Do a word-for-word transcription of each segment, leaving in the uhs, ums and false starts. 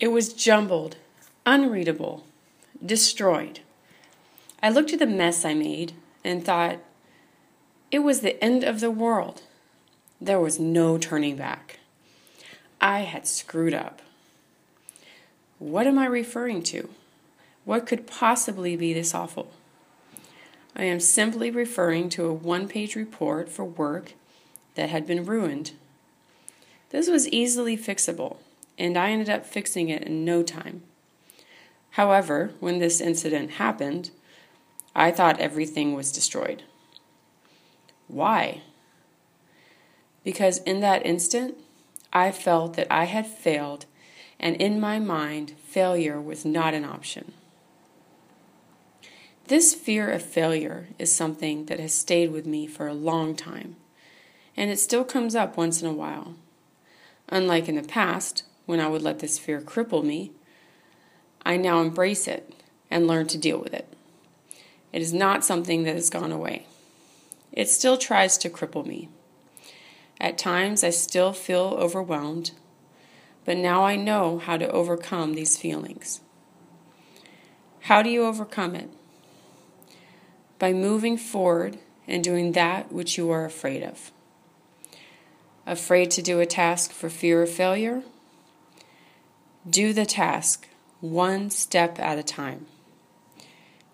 It was jumbled, unreadable, destroyed. I looked at the mess I made and thought, it was the end of the world. There was no turning back. I had screwed up. What am I referring to? What could possibly be this awful? I am simply referring to a one-page report for work that had been ruined. This was easily fixable, and I ended up fixing it in no time. However, when this incident happened, I thought everything was destroyed. Why? Because in that instant, I felt that I had failed, and in my mind, failure was not an option. This fear of failure is something that has stayed with me for a long time, and it still comes up once in a while. Unlike in the past, when I would let this fear cripple me, I now embrace it and learn to deal with it. It is not something that has gone away. It still tries to cripple me. At times, I still feel overwhelmed, but now I know how to overcome these feelings. How do you overcome it? By moving forward and doing that which you are afraid of. Afraid to do a task for fear of failure? Do the task one step at a time.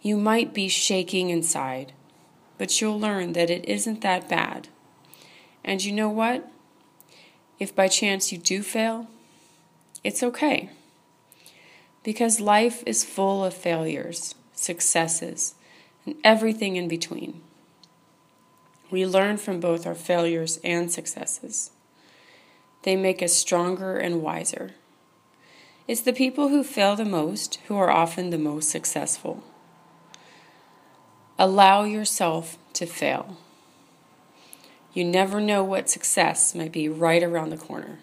You might be shaking inside, but you'll learn that it isn't that bad. And you know what? If by chance you do fail, it's okay. Because life is full of failures, successes, and everything in between. We learn from both our failures and successes. They make us stronger and wiser. It's the people who fail the most who are often the most successful. Allow yourself to fail. You never know what success might be right around the corner.